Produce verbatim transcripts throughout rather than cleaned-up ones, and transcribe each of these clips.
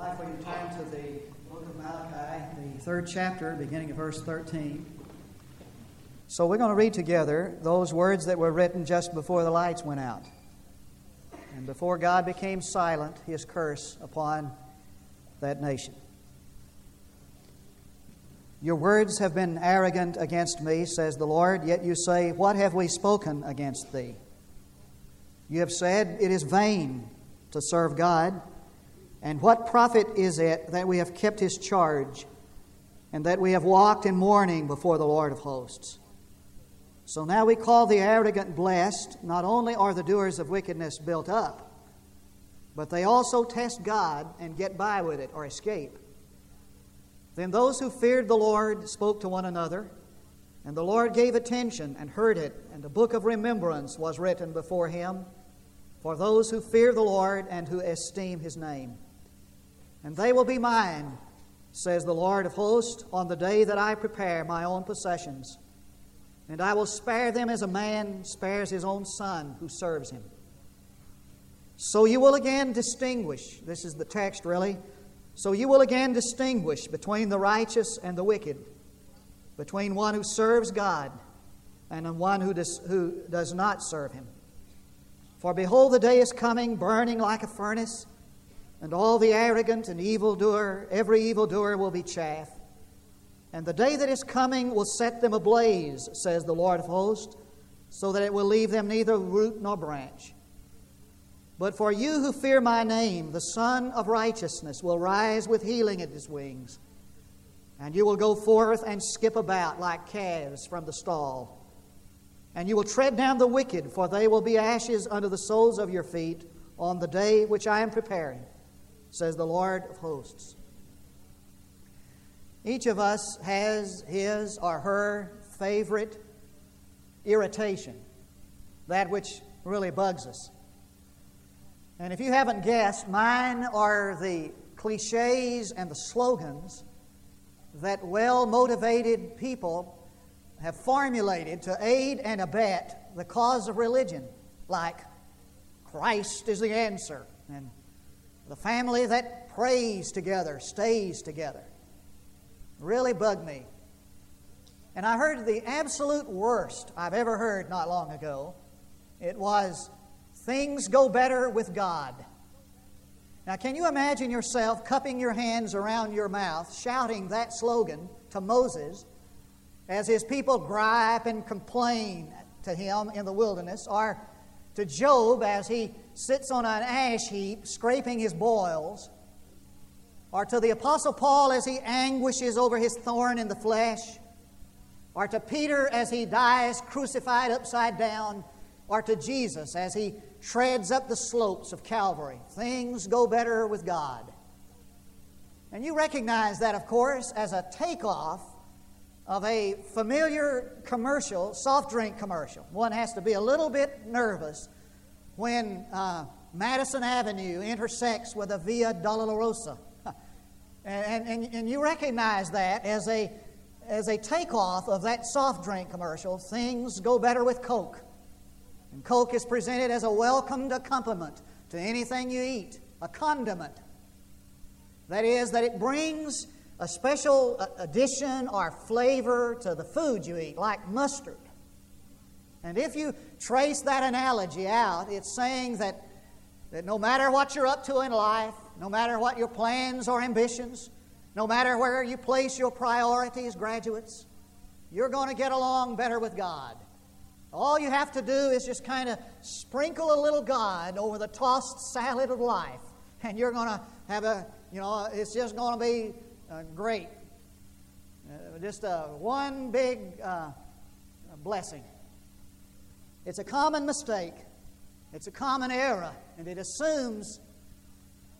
Like we turn to the book of Malachi, the third chapter, beginning of verse thirteen. So we're going to read together those words that were written just before the lights went out. And before God became silent, His curse upon that nation. Your words have been arrogant against me, says the Lord, yet you say, what have we spoken against thee? You have said, it is vain to serve God, and what profit is it that we have kept His charge, and that we have walked in mourning before the Lord of hosts? So now we call the arrogant blessed. Not only are the doers of wickedness built up, but they also test God and get by with it or escape. Then those who feared the Lord spoke to one another, and the Lord gave attention and heard it, and a book of remembrance was written before Him for those who fear the Lord and who esteem His name. And they will be mine, says the Lord of hosts, on the day that I prepare my own possessions. And I will spare them as a man spares his own son who serves him. So you will again distinguish, this is the text really, so you will again distinguish between the righteous and the wicked, between one who serves God and one who does, who does not serve Him. For behold, the day is coming, burning like a furnace, and all the arrogant and evildoer, every evildoer will be chaff. And the day that is coming will set them ablaze, says the Lord of hosts, so that it will leave them neither root nor branch. But for you who fear my name, the Son of Righteousness will rise with healing at His wings, and you will go forth and skip about like calves from the stall. And you will tread down the wicked, for they will be ashes under the soles of your feet on the day which I am preparing, says the Lord of hosts. Each of us has his or her favorite irritation, that which really bugs us. And if you haven't guessed, mine are the cliches and the slogans that well-motivated people have formulated to aid and abet the cause of religion, like Christ is the answer, and the family that prays together stays together. Really bug me. And I heard the absolute worst I've ever heard not long ago. It was, things go better with God. Now, can you imagine yourself cupping your hands around your mouth, shouting that slogan to Moses as his people gripe and complain to him in the wilderness, or to Job as he sits on an ash heap scraping his boils, or to the Apostle Paul as he anguishes over his thorn in the flesh, or to Peter as he dies crucified upside down, or to Jesus as He treads up the slopes of Calvary. Things go better with God. And you recognize that, of course, as a takeoff of a familiar commercial, soft drink commercial. One has to be a little bit nervous when uh, Madison Avenue intersects with a Via Dolorosa. and, and, and you recognize that as a, as a takeoff of that soft drink commercial. Things go better with Coke. And Coke is presented as a welcomed accompaniment to anything you eat, a condiment. That is, that it brings a special addition or flavor to the food you eat, like mustard. And if you trace that analogy out, it's saying that, that no matter what you're up to in life, no matter what your plans or ambitions, no matter where you place your priorities, graduates, you're going to get along better with God. All you have to do is just kind of sprinkle a little God over the tossed salad of life, and you're going to have a, you know, it's just going to be uh, great. Uh, just a, one big uh, blessing. It's a common mistake. It's a common error, and it assumes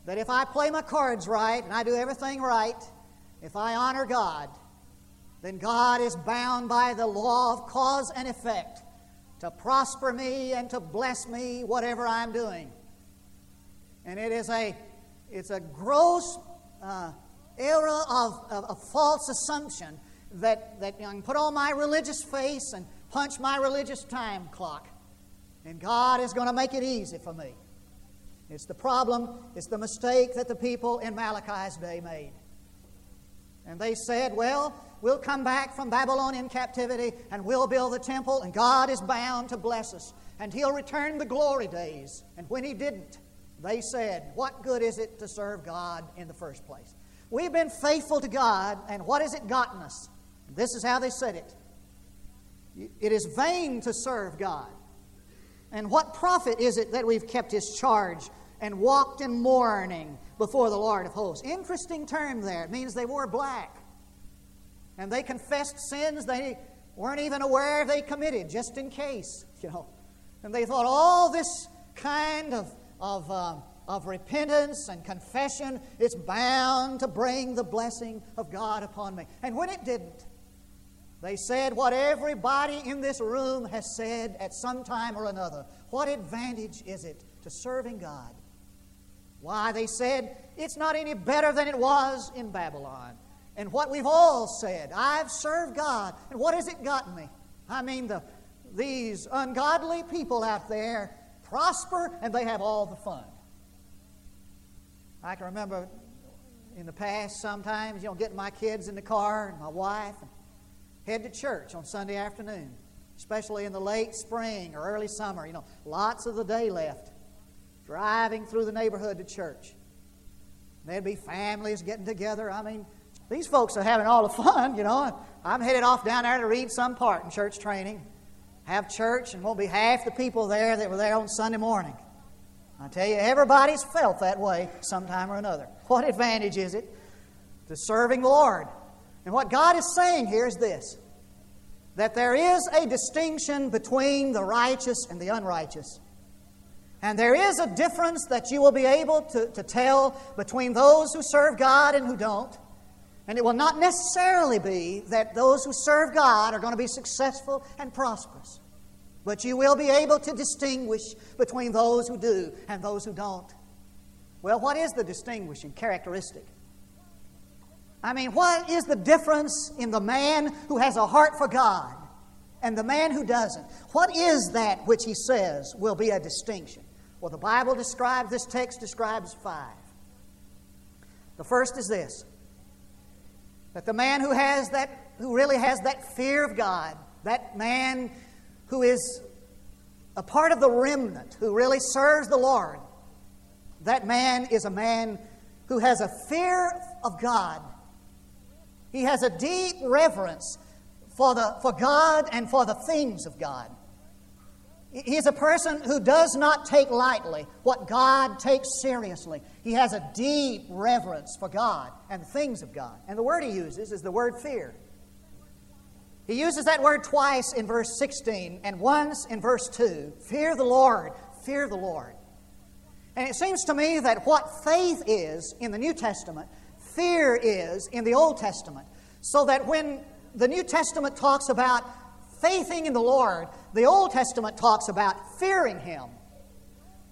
that if I play my cards right and I do everything right, if I honor God, then God is bound by the law of cause and effect to prosper me and to bless me, whatever I'm doing. And it is a, it's a gross uh, era of, of, of false assumption that, that you know, I can put on my religious face and punch my religious time clock, and God is going to make it easy for me. It's the problem, it's the mistake that the people in Malachi's day made. And they said, well, we'll come back from Babylonian captivity and we'll build the temple, and God is bound to bless us and He'll return the glory days. And when He didn't, they said, what good is it to serve God in the first place? We've been faithful to God, and what has it gotten us? This is how they said it. It is vain to serve God. And what profit is it that we've kept His charge and walked in mourning before the Lord of hosts? Interesting term there. It means they wore black. And they confessed sins they weren't even aware they committed, just in case, you know. And they thought all this kind of, of, um, of repentance and confession is bound to bring the blessing of God upon me. And when it didn't, they said what everybody in this room has said at some time or another. What advantage is it to serving God? Why, they said, it's not any better than it was in Babylon. And what we've all said, I've served God, and what has it gotten me? I mean, the, these ungodly people out there prosper, and they have all the fun. I can remember in the past sometimes, you know, getting my kids in the car and my wife and head to church on Sunday afternoon, especially in the late spring or early summer, you know, lots of the day left, driving through the neighborhood to church. There'd be families getting together. I mean, these folks are having all the fun, you know. I'm headed off down there to read some part in church training, have church, and won't be half the people there that were there on Sunday morning. I tell you, everybody's felt that way sometime or another. What advantage is it to serving the Lord? And what God is saying here is this, that there is a distinction between the righteous and the unrighteous. And there is a difference that you will be able to, to tell between those who serve God and who don't. And it will not necessarily be that those who serve God are going to be successful and prosperous. But you will be able to distinguish between those who do and those who don't. Well, what is the distinguishing characteristic? I mean, what is the difference in the man who has a heart for God and the man who doesn't? What is that which he says will be a distinction? Well, the Bible describes, this text describes five. The first is this, that the man who has that, who really has that fear of God, that man who is a part of the remnant, who really serves the Lord, that man is a man who has a fear of God. He has a deep reverence for, the, for God and for the things of God. He is a person who does not take lightly what God takes seriously. He has a deep reverence for God and the things of God. And the word he uses is the word fear. He uses that word twice in verse sixteen and once in verse two. Fear the Lord, fear the Lord. And it seems to me that what faith is in the New Testament, fear is in the Old Testament. So that when the New Testament talks about faithing in the Lord, the Old Testament talks about fearing Him.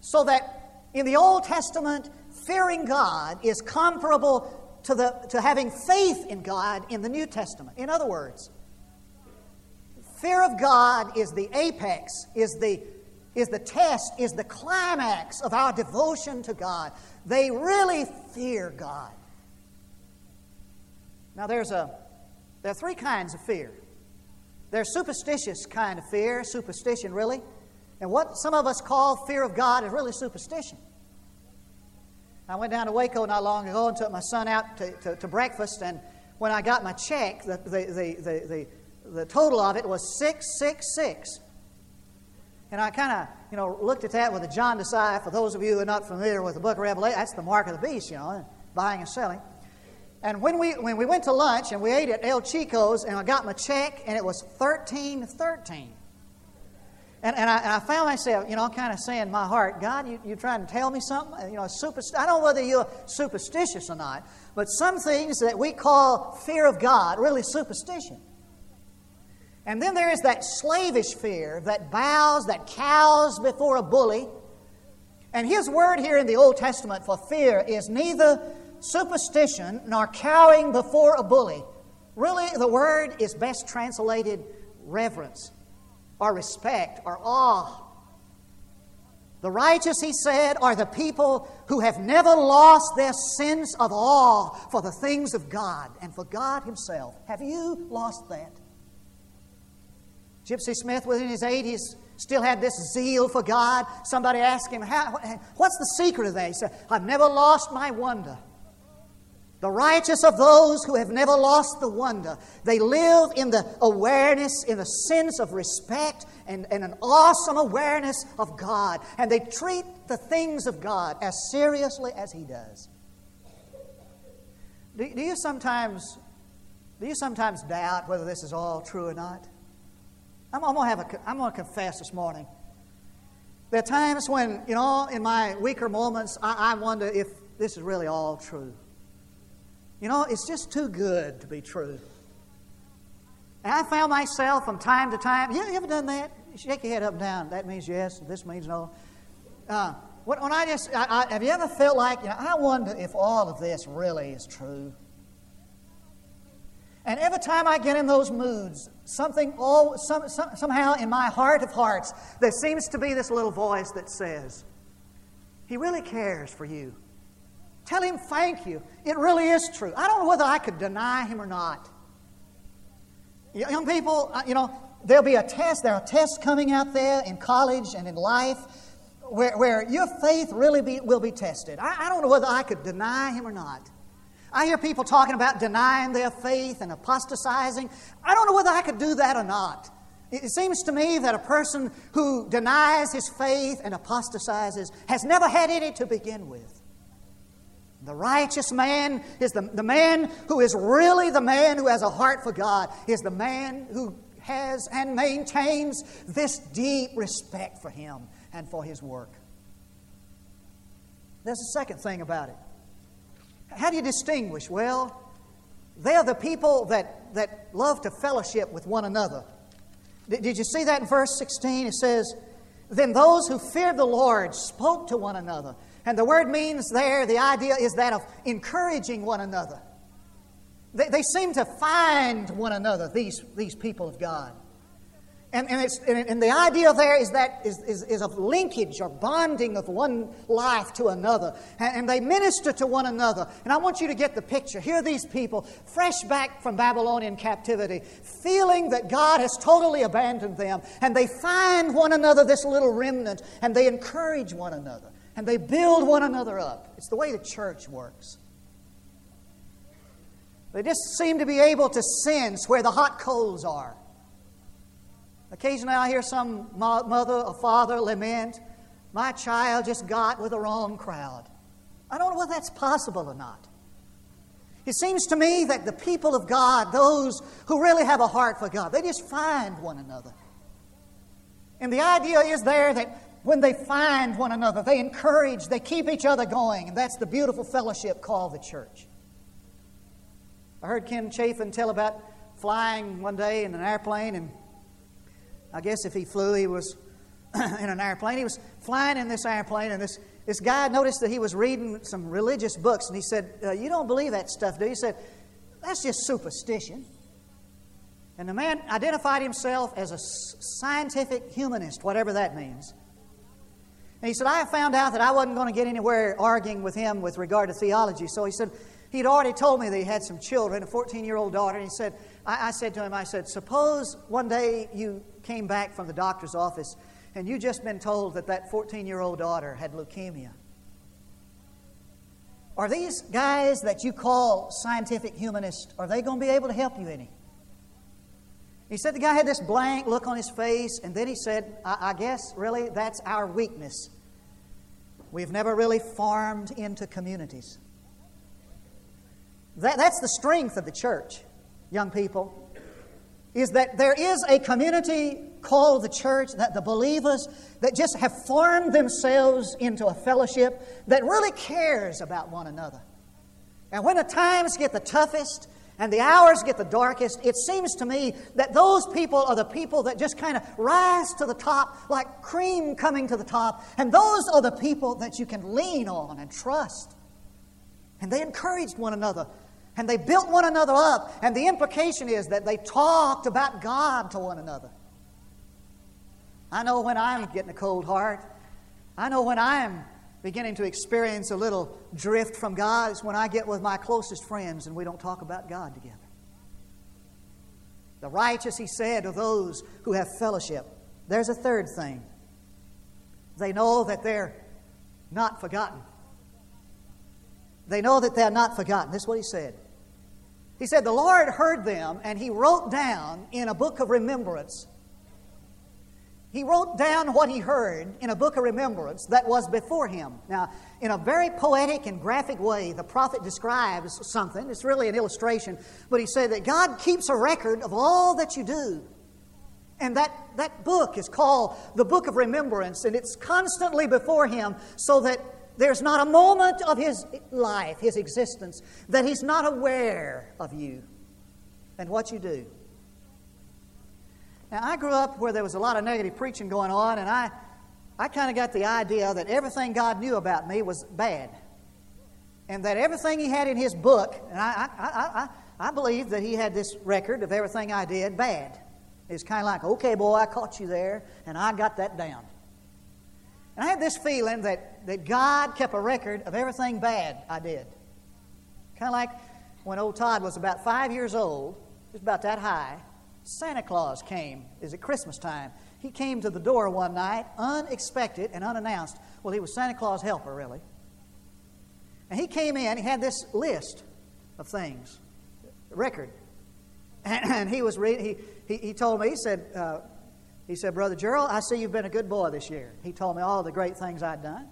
So that in the Old Testament, fearing God is comparable to, the, to having faith in God in the New Testament. In other words, fear of God is the apex, is the is the test, is the climax of our devotion to God. They really fear God. Now there's a, there are three kinds of fear. There's superstitious kind of fear, superstition really. And what some of us call fear of God is really superstition. I went down to Waco not long ago and took my son out to, to, to breakfast, and when I got my check, the, the, the, the, the, the total of it was six six six. And I kind of, you know, looked at that with a jaundiced eye. For those of you who are not familiar with the book of Revelation, that's the mark of the beast, you know, buying and selling. And when we when we went to lunch and we ate at El Chico's, and I got my check, and it was thirteen thirteen. And, and, I, and I found myself, you know, kind of saying in my heart, God, you, you're trying to tell me something? You know, super, I don't know whether you're superstitious or not, but some things that we call fear of God, really superstition. And then there is that slavish fear that bows, that cows before a bully. And his word here in the Old Testament for fear is neither superstition nor cowing before a bully. Really, the word is best translated reverence or respect or awe. The righteous, he said, are the people who have never lost their sense of awe for the things of God and for God himself. Have you lost that? Gypsy Smith was in his eighties, still had this zeal for God. Somebody asked him, How, what's the secret of that? He said, I've never lost my wonder. The righteous of those who have never lost the wonder. They live in the awareness, in the sense of respect and, and an awesome awareness of God. And they treat the things of God as seriously as he does. Do, do you sometimes, do you sometimes doubt whether this is all true or not? I'm, I'm going to have a, I'm going to confess this morning. There are times when, you know, in my weaker moments, I, I wonder if this is really all true. You know, it's just too good to be true. And I found myself from time to time, you ever done that? You shake your head up and down. That means yes, this means no. Uh, when I just, I, I, have you ever felt like, you know, I wonder if all of this really is true? And every time I get in those moods, something, all, some, some, somehow in my heart of hearts, there seems to be this little voice that says, he really cares for you. Tell him thank you. It really is true. I don't know whether I could deny him or not. Young people, you know, there'll be a test. There are tests coming out there in college and in life where, where your faith really be, will be tested. I, I don't know whether I could deny him or not. I hear people talking about denying their faith and apostatizing. I don't know whether I could do that or not. It seems to me that a person who denies his faith and apostatizes has never had any to begin with. The righteous man is the, the man who is really the man who has a heart for God, is the man who has and maintains this deep respect for him and for his work. There's a second thing about it. How do you distinguish? Well, they're the people that, that love to fellowship with one another. Did, did you see that in verse sixteen? It says, then those who feared the Lord spoke to one another. And the word means there, the idea is that of encouraging one another. They, they seem to find one another, these, these people of God. And, and, it's, and, and the idea there is that is, is, is of linkage or bonding of one life to another. And, and they minister to one another. And I want you to get the picture. Here are these people, fresh back from Babylonian captivity, feeling that God has totally abandoned them. And they find one another, this little remnant, and they encourage one another. And they build one another up. It's the way the church works. They just seem to be able to sense where the hot coals are. Occasionally I hear some mother or father lament, my child just got with the wrong crowd. I don't know whether that's possible or not. It seems to me that the people of God, those who really have a heart for God, they just find one another. And the idea is there that when they find one another, they encourage, they keep each other going. And that's the beautiful fellowship called the church. I heard Ken Chafin tell about flying one day in an airplane. And I guess if he flew, he was in an airplane. He was flying in this airplane. And this, this guy noticed that he was reading some religious books. And he said, uh, you don't believe that stuff, do you? He said, that's just superstition. And the man identified himself as a scientific humanist, whatever that means. And he said, I found out that I wasn't going to get anywhere arguing with him with regard to theology. So he said, he'd already told me that he had some children, a fourteen-year-old daughter. And he said, I, I said to him, I said, suppose one day you came back from the doctor's office and you'd just been told that that fourteen-year-old daughter had leukemia. Are these guys that you call scientific humanists, are they going to be able to help you any? He said the guy had this blank look on his face, and then he said, I, I guess, really, that's our weakness. We've never really formed into communities. That, that's the strength of the church, young people, is that there is a community called the church, that the believers that just have formed themselves into a fellowship that really cares about one another. And when the times get the toughest, and the hours get the darkest, it seems to me that those people are the people that just kind of rise to the top like cream coming to the top. And those are the people that you can lean on and trust. And they encouraged one another. And they built one another up. And the implication is that they talked about God to one another. I know when I'm getting a cold heart, I know when I am beginning to experience a little drift from God is when I get with my closest friends and we don't talk about God together. The righteous, he said, are those who have fellowship. There's a third thing. They know that they're not forgotten. They know that they're not forgotten. This is what he said. He said, the Lord heard them, and he wrote down in a book of remembrance. He wrote down what he heard in a book of remembrance that was before him. Now, in a very poetic and graphic way, the prophet describes something. It's really an illustration. But he said that God keeps a record of all that you do. And that, that book is called the Book of Remembrance, and it's constantly before him so that there's not a moment of his life, his existence, that he's not aware of you and what you do. Now, I grew up where there was a lot of negative preaching going on, and I, I kind of got the idea that everything God knew about me was bad, and that everything he had in his book, and I, I, I, I believed that he had this record of everything I did bad. It's kind of like, okay, boy, I caught you there, and I got that down. And I had this feeling that, that God kept a record of everything bad I did. Kind of like when old Todd was about five years old, just about that high, Santa Claus came. It was at Christmas time. He came to the door one night, unexpected and unannounced. Well, he was Santa Claus' helper, really. And he came in. He had this list of things, record. And, and he was reading. He, he he told me. He said, uh, he said, Brother Gerald, I see you've been a good boy this year. He told me all the great things I'd done.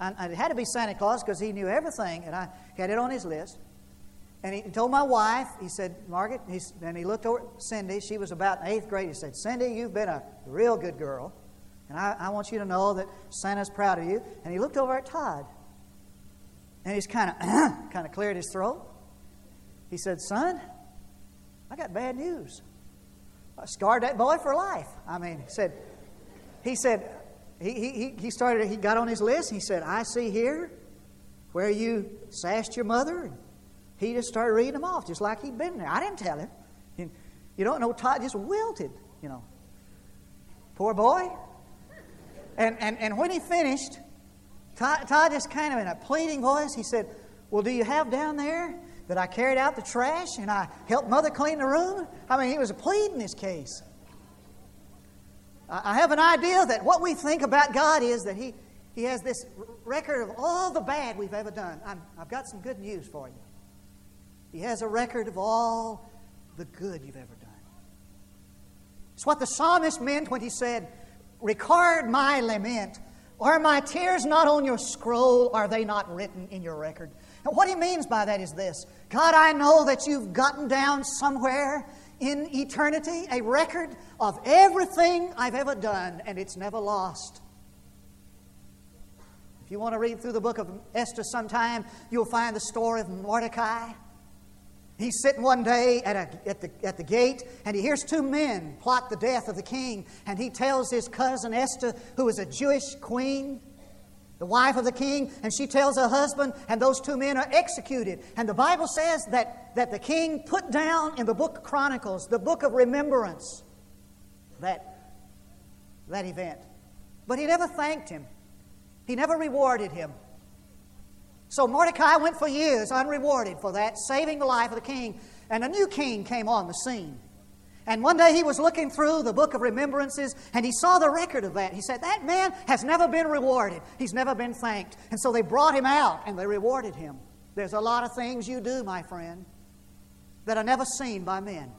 And, and it had to be Santa Claus because he knew everything, and I had it on his list. And he told my wife, he said, Margaret, he, and he looked over at Cindy. She was about in eighth grade. He said, Cindy, you've been a real good girl, and I, I want you to know that Santa's proud of you. And he looked over at Todd, and he's kind of kind of cleared his throat. He said, son, I got bad news. I scarred that boy for life. I mean, he said, he said, he, he, he started, he got on his list. He said, I see here where you sashed your mother, and he just started reading them off, just like he'd been there. I didn't tell him. And you don't know, Todd just wilted, you know. Poor boy. And, and, and when he finished, Todd, Todd just kind of in a pleading voice, he said, well, do you have down there that I carried out the trash and I helped Mother clean the room? I mean, he was pleading his case. I have an idea that what we think about God is that he, he has this record of all the bad we've ever done. I'm, I've got some good news for you. He has a record of all the good you've ever done. It's what the psalmist meant when he said, record my lament. Are my tears not on your scroll? Are they not written in your record? And what he means by that is this. God, I know that you've gotten down somewhere in eternity a record of everything I've ever done, and it's never lost. If you want to read through the book of Esther sometime, you'll find the story of Mordecai. He's sitting one day at, a, at, the, at the gate, and he hears two men plot the death of the king, and he tells his cousin Esther, who is a Jewish queen, the wife of the king, and she tells her husband, and those two men are executed. And the Bible says that, that the king put down in the book of Chronicles, the book of remembrance, that, that event. But he never thanked him. He never rewarded him. So Mordecai went for years unrewarded for that, saving the life of the king. And a new king came on the scene. And one day he was looking through the book of remembrances, and he saw the record of that. He said, that man has never been rewarded. He's never been thanked. And so they brought him out, and they rewarded him. There's a lot of things you do, my friend, that are never seen by men,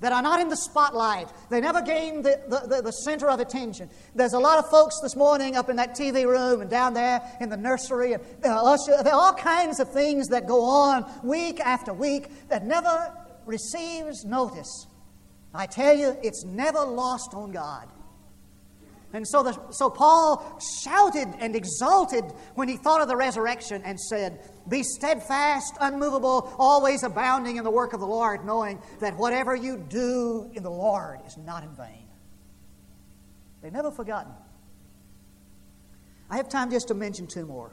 that are not in the spotlight. They never gain the, the, the, the center of attention. There's a lot of folks this morning up in that T V room and down there in the nursery, and there are all kinds of things that go on week after week that never receives notice. I tell you, it's never lost on God. And so, the, so Paul shouted and exulted when he thought of the resurrection and said, be steadfast, unmovable, always abounding in the work of the Lord, knowing that whatever you do in the Lord is not in vain. They've never forgotten. I have time just to mention two more.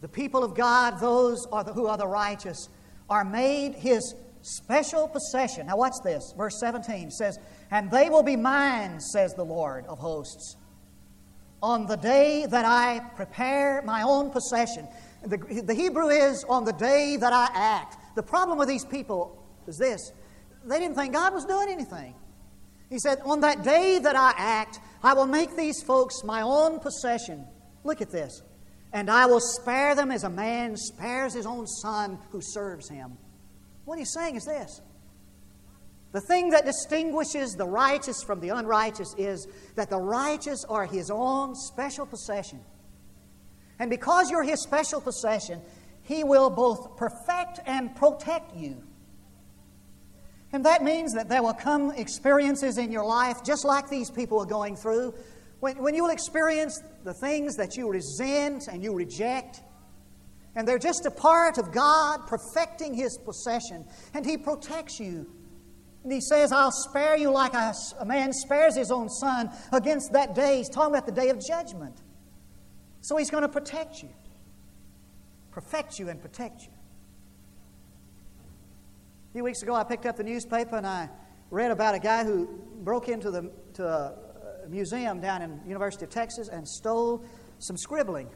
The people of God, those are the, who are the righteous, are made His Special possession. Now watch this. Verse seventeen says, "And they will be mine, says the Lord of hosts, on the day that I prepare my own possession." The, the Hebrew is, on the day that I act. The problem with these people is this. They didn't think God was doing anything. He said, on that day that I act, I will make these folks my own possession. Look at this. "And I will spare them as a man spares his own son who serves him." What he's saying is this. The thing that distinguishes the righteous from the unrighteous is that the righteous are his own special possession. And because you're his special possession, he will both perfect and protect you. And that means that there will come experiences in your life, just like these people are going through, when, when you will experience the things that you resent and you reject. And they're just a part of God perfecting his possession. And he protects you. And he says, I'll spare you like a, a man spares his own son against that day. He's talking about the day of judgment. So he's going to protect you. Perfect you and protect you. A few weeks ago, I picked up the newspaper and I read about a guy who broke into the to a museum down in University of Texas and stole some scribbling,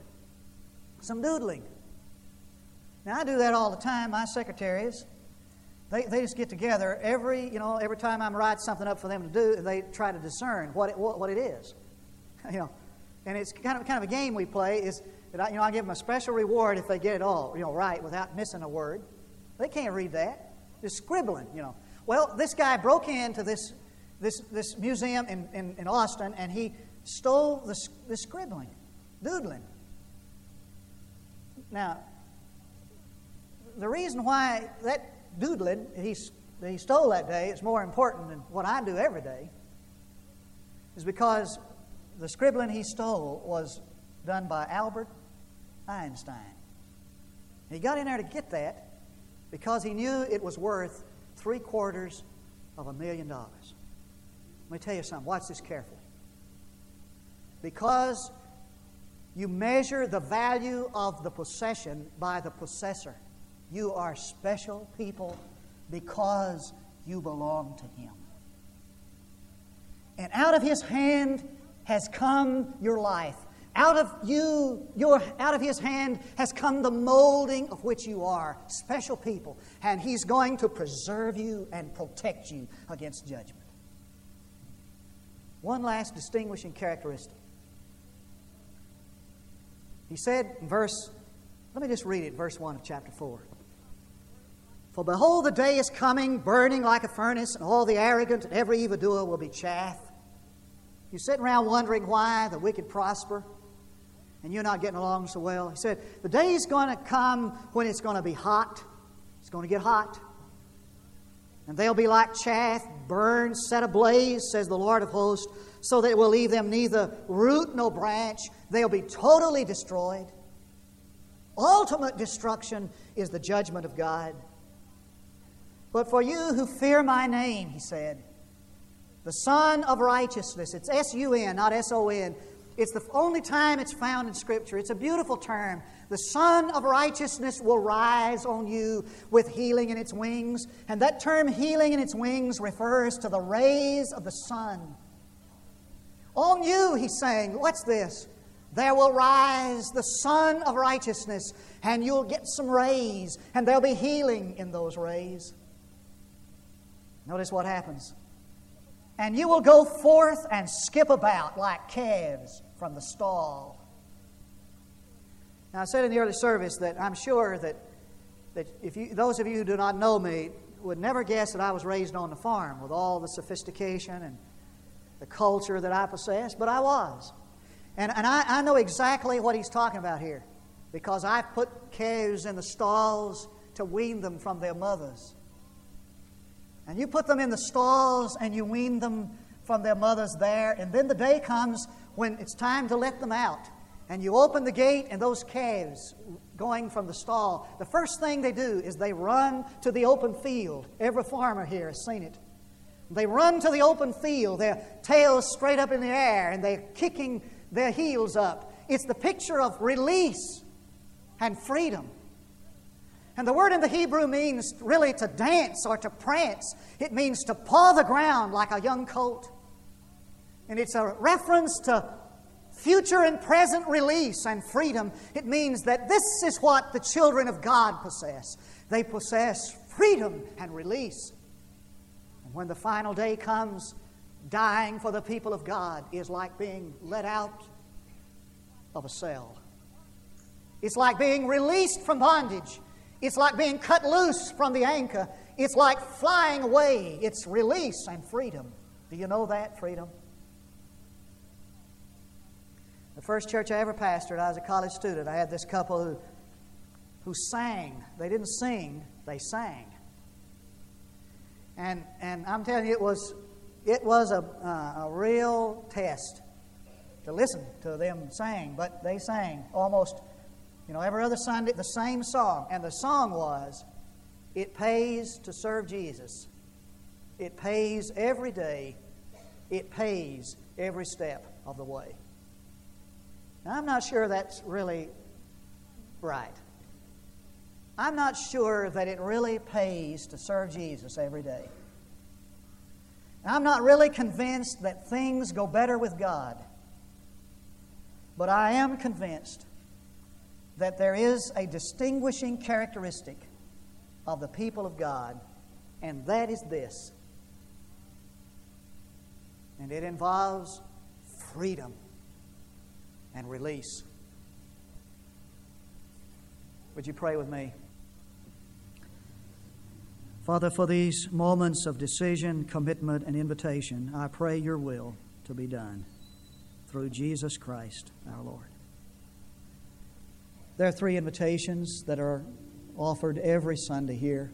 some doodling. Now, I do that all the time. My secretaries, they, they just get together every, you know, every time I write something up for them to do, they try to discern what it, what, what it is. You know, and it's kind of, kind of a game we play is that I, you know, I give them a special reward if they get it all, you know, right without missing a word. They can't read that. Just scribbling, you know. Well, this guy broke into this this this museum in, in, in Austin, and he stole the, the scribbling, doodling. Now, the reason why that doodling he, he stole that day is more important than what I do every day is because the scribbling he stole was done by Albert Einstein. He got in there to get that, because he knew it was worth three quarters of a million dollars. Let me tell you something. Watch this carefully. Because you measure the value of the possession by the possessor, you are special people because you belong to him. And out of his hand has come your life. Out of you, your, out of his hand has come the molding of which you are, special people. And he's going to preserve you and protect you against judgment. One last distinguishing characteristic. He said in verse, let me just read it, verse one of chapter four. "For behold, the day is coming, burning like a furnace, and all the arrogant and every evildoer will be chaff." You sit around wondering why the wicked prosper, and you're not getting along so well. He said, the day is going to come when it's going to be hot. It's going to get hot. "And they'll be like chaff, burned, set ablaze, says the Lord of hosts, so that it will leave them neither root nor branch. They'll be totally destroyed." Ultimate destruction is the judgment of God. "But for you who fear my name," he said, the Son of Righteousness. It's S U N, not S O N. It's the only time it's found in Scripture. It's a beautiful term. The Son of Righteousness will rise on you with healing in its wings. And that term healing in its wings refers to the rays of the sun. On you, he's saying, what's this? There will rise the Son of Righteousness, and you'll get some rays, and there'll be healing in those rays. Notice what happens. "And you will go forth and skip about like calves from the stall." Now, I said in the early service that I'm sure that, that if you, those of you who do not know me would never guess that I was raised on the farm with all the sophistication and the culture that I possess, but I was. And, and I, I know exactly what he's talking about here, because I put calves in the stalls to wean them from their mothers. And you put them in the stalls and you wean them from their mothers there. And then the day comes when it's time to let them out. And you open the gate and those calves going from the stall, the first thing they do is they run to the open field. Every farmer here has seen it. They run to the open field, their tails straight up in the air, and they're kicking their heels up. It's the picture of release and freedom. And the word in the Hebrew means really to dance or to prance. It means to paw the ground like a young colt. And it's a reference to future and present release and freedom. It means that this is what the children of God possess. They possess freedom and release. And when the final day comes, dying for the people of God is like being let out of a cell. It's like being released from bondage. It's like being cut loose from the anchor. It's like flying away. It's release and freedom. Do you know that freedom? The first church I ever pastored, I was a college student. I had this couple who, who sang. They didn't sing, they sang. And, and I'm telling you, it was, it was a, uh, a real test to listen to them sing. But they sang almost, you know, every other Sunday, the same song. And the song was, "It pays to serve Jesus. It pays every day. It pays every step of the way." Now, I'm not sure that's really right. I'm not sure that it really pays to serve Jesus every day. And I'm not really convinced that things go better with God. But I am convinced that there is a distinguishing characteristic of the people of God, and that is this. And it involves freedom and release. Would you pray with me? Father, for these moments of decision, commitment, and invitation, I pray your will to be done through Jesus Christ our Lord. There are three invitations that are offered every Sunday here.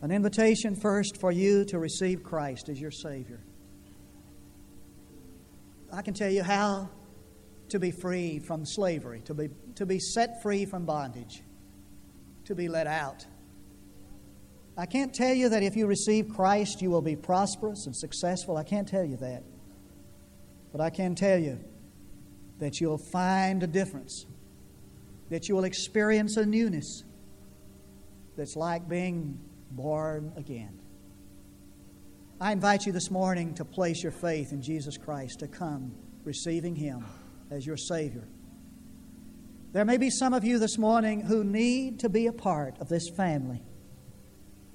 An invitation first for you to receive Christ as your Savior. I can tell you how to be free from slavery, to be, to be set free from bondage, to be let out. I can't tell you that if you receive Christ, you will be prosperous and successful. I can't tell you that. But I can tell you that you'll find a difference, that you will experience a newness that's like being born again. I invite you this morning to place your faith in Jesus Christ, to come receiving Him as your Savior. There may be some of you this morning who need to be a part of this family,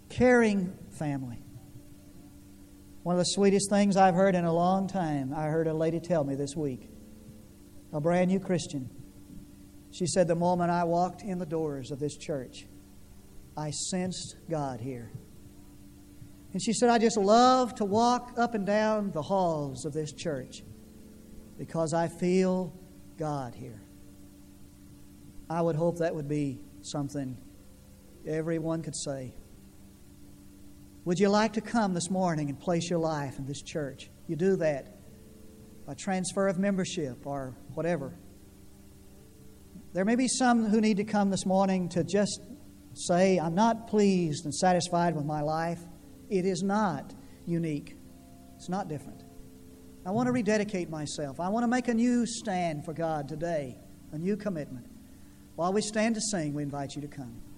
caring family. One of the sweetest things I've heard in a long time, I heard a lady tell me this week, a brand new Christian. She said, "The moment I walked in the doors of this church, I sensed God here." And she said, "I just love to walk up and down the halls of this church because I feel God here." I would hope that would be something everyone could say. Would you like to come this morning and place your life in this church? You do that by transfer of membership or whatever. There may be some who need to come this morning to just say, "I'm not pleased and satisfied with my life. It is not unique. It's not different. I want to rededicate myself. I want to make a new stand for God today, a new commitment." While we stand to sing, we invite you to come.